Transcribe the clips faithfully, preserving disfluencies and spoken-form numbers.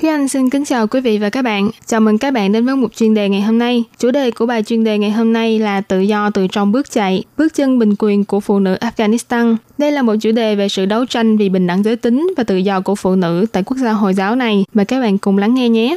Thúy Anh xin kính chào quý vị và các bạn. Chào mừng các bạn đến với mục chuyên đề ngày hôm nay. Chủ đề của bài chuyên đề ngày hôm nay là tự do từ trong bước chạy, bước chân bình quyền của phụ nữ Afghanistan. Đây là một chủ đề về sự đấu tranh vì bình đẳng giới tính và tự do của phụ nữ tại quốc gia Hồi giáo này. Mời các bạn cùng lắng nghe nhé.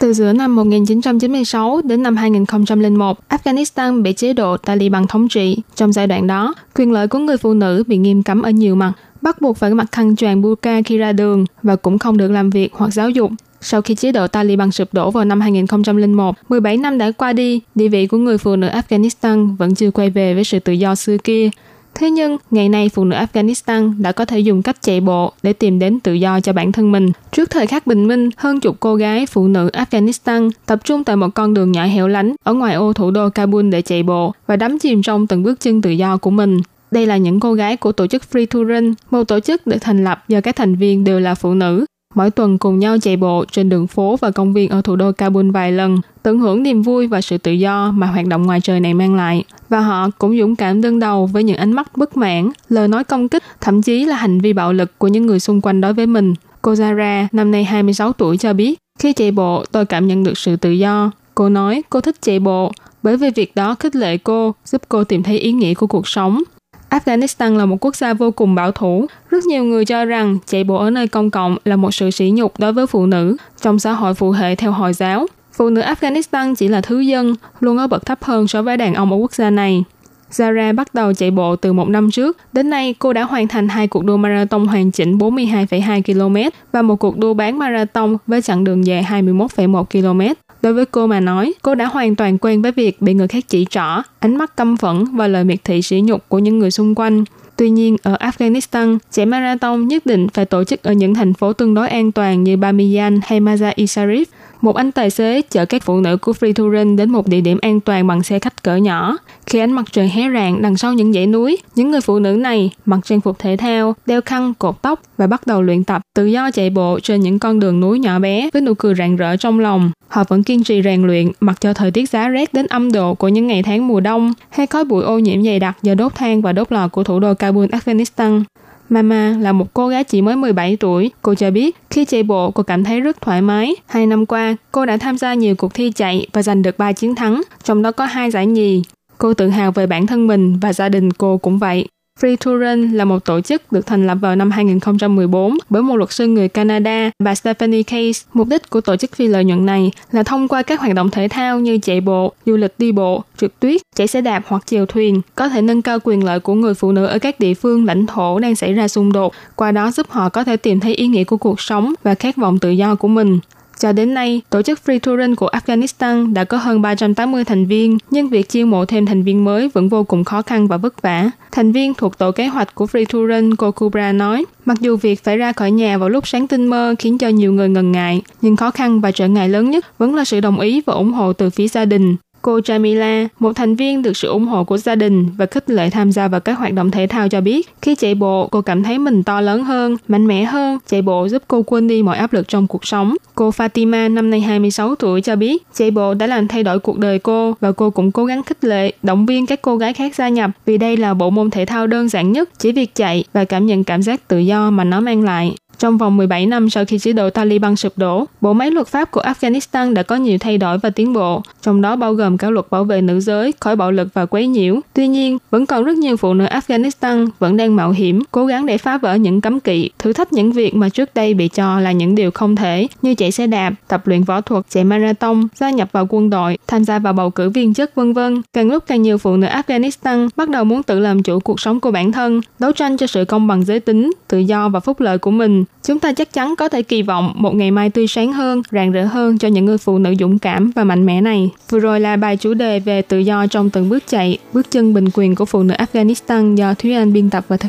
Từ giữa năm một nghìn chín trăm chín mươi sáu đến năm hai nghìn không trăm lẻ một, Afghanistan bị chế độ Taliban thống trị. Trong giai đoạn đó, quyền lợi của người phụ nữ bị nghiêm cấm ở nhiều mặt, bắt buộc phải mặc khăn choàng burqa khi ra đường và cũng không được làm việc hoặc giáo dục. Sau khi chế độ Taliban sụp đổ vào năm hai nghìn không trăm lẻ một, mười bảy năm đã qua đi, địa vị của người phụ nữ Afghanistan vẫn chưa quay về với sự tự do xưa kia. Thế nhưng, ngày nay phụ nữ Afghanistan đã có thể dùng cách chạy bộ để tìm đến tự do cho bản thân mình. Trước thời khắc bình minh, hơn chục cô gái phụ nữ Afghanistan tập trung tại một con đường nhỏ hẻo lánh ở ngoại ô thủ đô Kabul để chạy bộ và đắm chìm trong từng bước chân tự do của mình. Đây là những cô gái của tổ chức Free to Run, một tổ chức được thành lập do các thành viên đều là phụ nữ. Mỗi tuần cùng nhau chạy bộ trên đường phố và công viên ở thủ đô Kabul vài lần, tận hưởng niềm vui và sự tự do mà hoạt động ngoài trời này mang lại. Và họ cũng dũng cảm đương đầu với những ánh mắt bất mãn, lời nói công kích, thậm chí là hành vi bạo lực của những người xung quanh đối với mình. Cô Zara, năm nay hai mươi sáu tuổi cho biết, khi chạy bộ tôi cảm nhận được sự tự do. Cô nói cô thích chạy bộ bởi vì việc đó khích lệ cô, giúp cô tìm thấy ý nghĩa của cuộc sống. Afghanistan là một quốc gia vô cùng bảo thủ. Rất nhiều người cho rằng chạy bộ ở nơi công cộng là một sự sỉ nhục đối với phụ nữ trong xã hội phụ hệ theo Hồi giáo. Phụ nữ Afghanistan chỉ là thứ dân, luôn ở bậc thấp hơn so với đàn ông ở quốc gia này. Zara bắt đầu chạy bộ từ một năm trước. Đến nay, cô đã hoàn thành hai cuộc đua marathon hoàn chỉnh bốn mươi hai phẩy hai ki lô mét và một cuộc đua bán marathon với chặng đường dài hai mươi mốt phẩy một ki lô mét. Đối với cô mà nói, cô đã hoàn toàn quen với việc bị người khác chỉ trỏ, ánh mắt căm phẫn và lời miệt thị sỉ nhục của những người xung quanh. Tuy nhiên, ở Afghanistan, chạy marathon nhất định phải tổ chức ở những thành phố tương đối an toàn như Bamiyan hay Mazar-i-Sharif. Một anh tài xế chở các phụ nữ của Free to Run đến một địa điểm an toàn bằng xe khách cỡ nhỏ. Khi ánh mặt trời hé rạng đằng sau những dãy núi, những người phụ nữ này mặc trang phục thể thao, đeo khăn, cột tóc và bắt đầu luyện tập tự do chạy bộ trên những con đường núi nhỏ bé với nụ cười rạng rỡ trong lòng. Họ vẫn kiên trì rèn luyện mặc cho thời tiết giá rét đến âm độ của những ngày tháng mùa đông hay khói bụi ô nhiễm dày đặc do đốt than và đốt lò của thủ đô Kabul, Afghanistan. Mama là một cô gái chỉ mới mười bảy tuổi. Cô cho biết khi chạy bộ cô cảm thấy rất thoải mái. Hai năm qua, cô đã tham gia nhiều cuộc thi chạy và giành được ba chiến thắng, trong đó có hai giải nhì. Cô tự hào về bản thân mình và gia đình cô cũng vậy. Free to Run là một tổ chức được thành lập vào năm hai nghìn không trăm mười bốn bởi một luật sư người Canada, bà Stephanie Case. Mục đích của tổ chức phi lợi nhuận này là thông qua các hoạt động thể thao như chạy bộ, du lịch đi bộ, trượt tuyết, chạy xe đạp hoặc chèo thuyền, có thể nâng cao quyền lợi của người phụ nữ ở các địa phương lãnh thổ đang xảy ra xung đột, qua đó giúp họ có thể tìm thấy ý nghĩa của cuộc sống và khát vọng tự do của mình. Cho đến nay, tổ chức Free to Run của Afghanistan đã có hơn ba trăm tám mươi thành viên, nhưng việc chiêu mộ thêm thành viên mới vẫn vô cùng khó khăn và vất vả. Thành viên thuộc tổ kế hoạch của Free to Run, cô Kubra nói, mặc dù việc phải ra khỏi nhà vào lúc sáng tinh mơ khiến cho nhiều người ngần ngại, nhưng khó khăn và trở ngại lớn nhất vẫn là sự đồng ý và ủng hộ từ phía gia đình. Cô Jamila, một thành viên được sự ủng hộ của gia đình và khích lệ tham gia vào các hoạt động thể thao cho biết, khi chạy bộ, cô cảm thấy mình to lớn hơn, mạnh mẽ hơn, chạy bộ giúp cô quên đi mọi áp lực trong cuộc sống. Cô Fatima, năm nay hai mươi sáu tuổi cho biết, chạy bộ đã làm thay đổi cuộc đời cô và cô cũng cố gắng khích lệ, động viên các cô gái khác gia nhập vì đây là bộ môn thể thao đơn giản nhất, chỉ việc chạy và cảm nhận cảm giác tự do mà nó mang lại. Trong vòng mười bảy năm sau khi chế độ Taliban sụp đổ, bộ máy luật pháp của Afghanistan đã có nhiều thay đổi và tiến bộ, trong đó bao gồm cả luật bảo vệ nữ giới khỏi bạo lực và quấy nhiễu. Tuy nhiên, vẫn còn rất nhiều phụ nữ Afghanistan vẫn đang mạo hiểm, cố gắng để phá vỡ những cấm kỵ, thử thách những việc mà trước đây bị cho là những điều không thể, như chạy xe đạp, tập luyện võ thuật, chạy marathon, gia nhập vào quân đội, tham gia vào bầu cử viên chức, vân vân. Càng lúc càng nhiều phụ nữ Afghanistan bắt đầu muốn tự làm chủ cuộc sống của bản thân, đấu tranh cho sự công bằng giới tính, tự do và phúc lợi của mình. Chúng ta chắc chắn có thể kỳ vọng một ngày mai tươi sáng hơn, rạng rỡ hơn cho những người phụ nữ dũng cảm và mạnh mẽ này. Vừa rồi là bài chủ đề về tự do trong từng bước chạy, bước chân bình quyền của phụ nữ Afghanistan do Thúy Anh biên tập và thực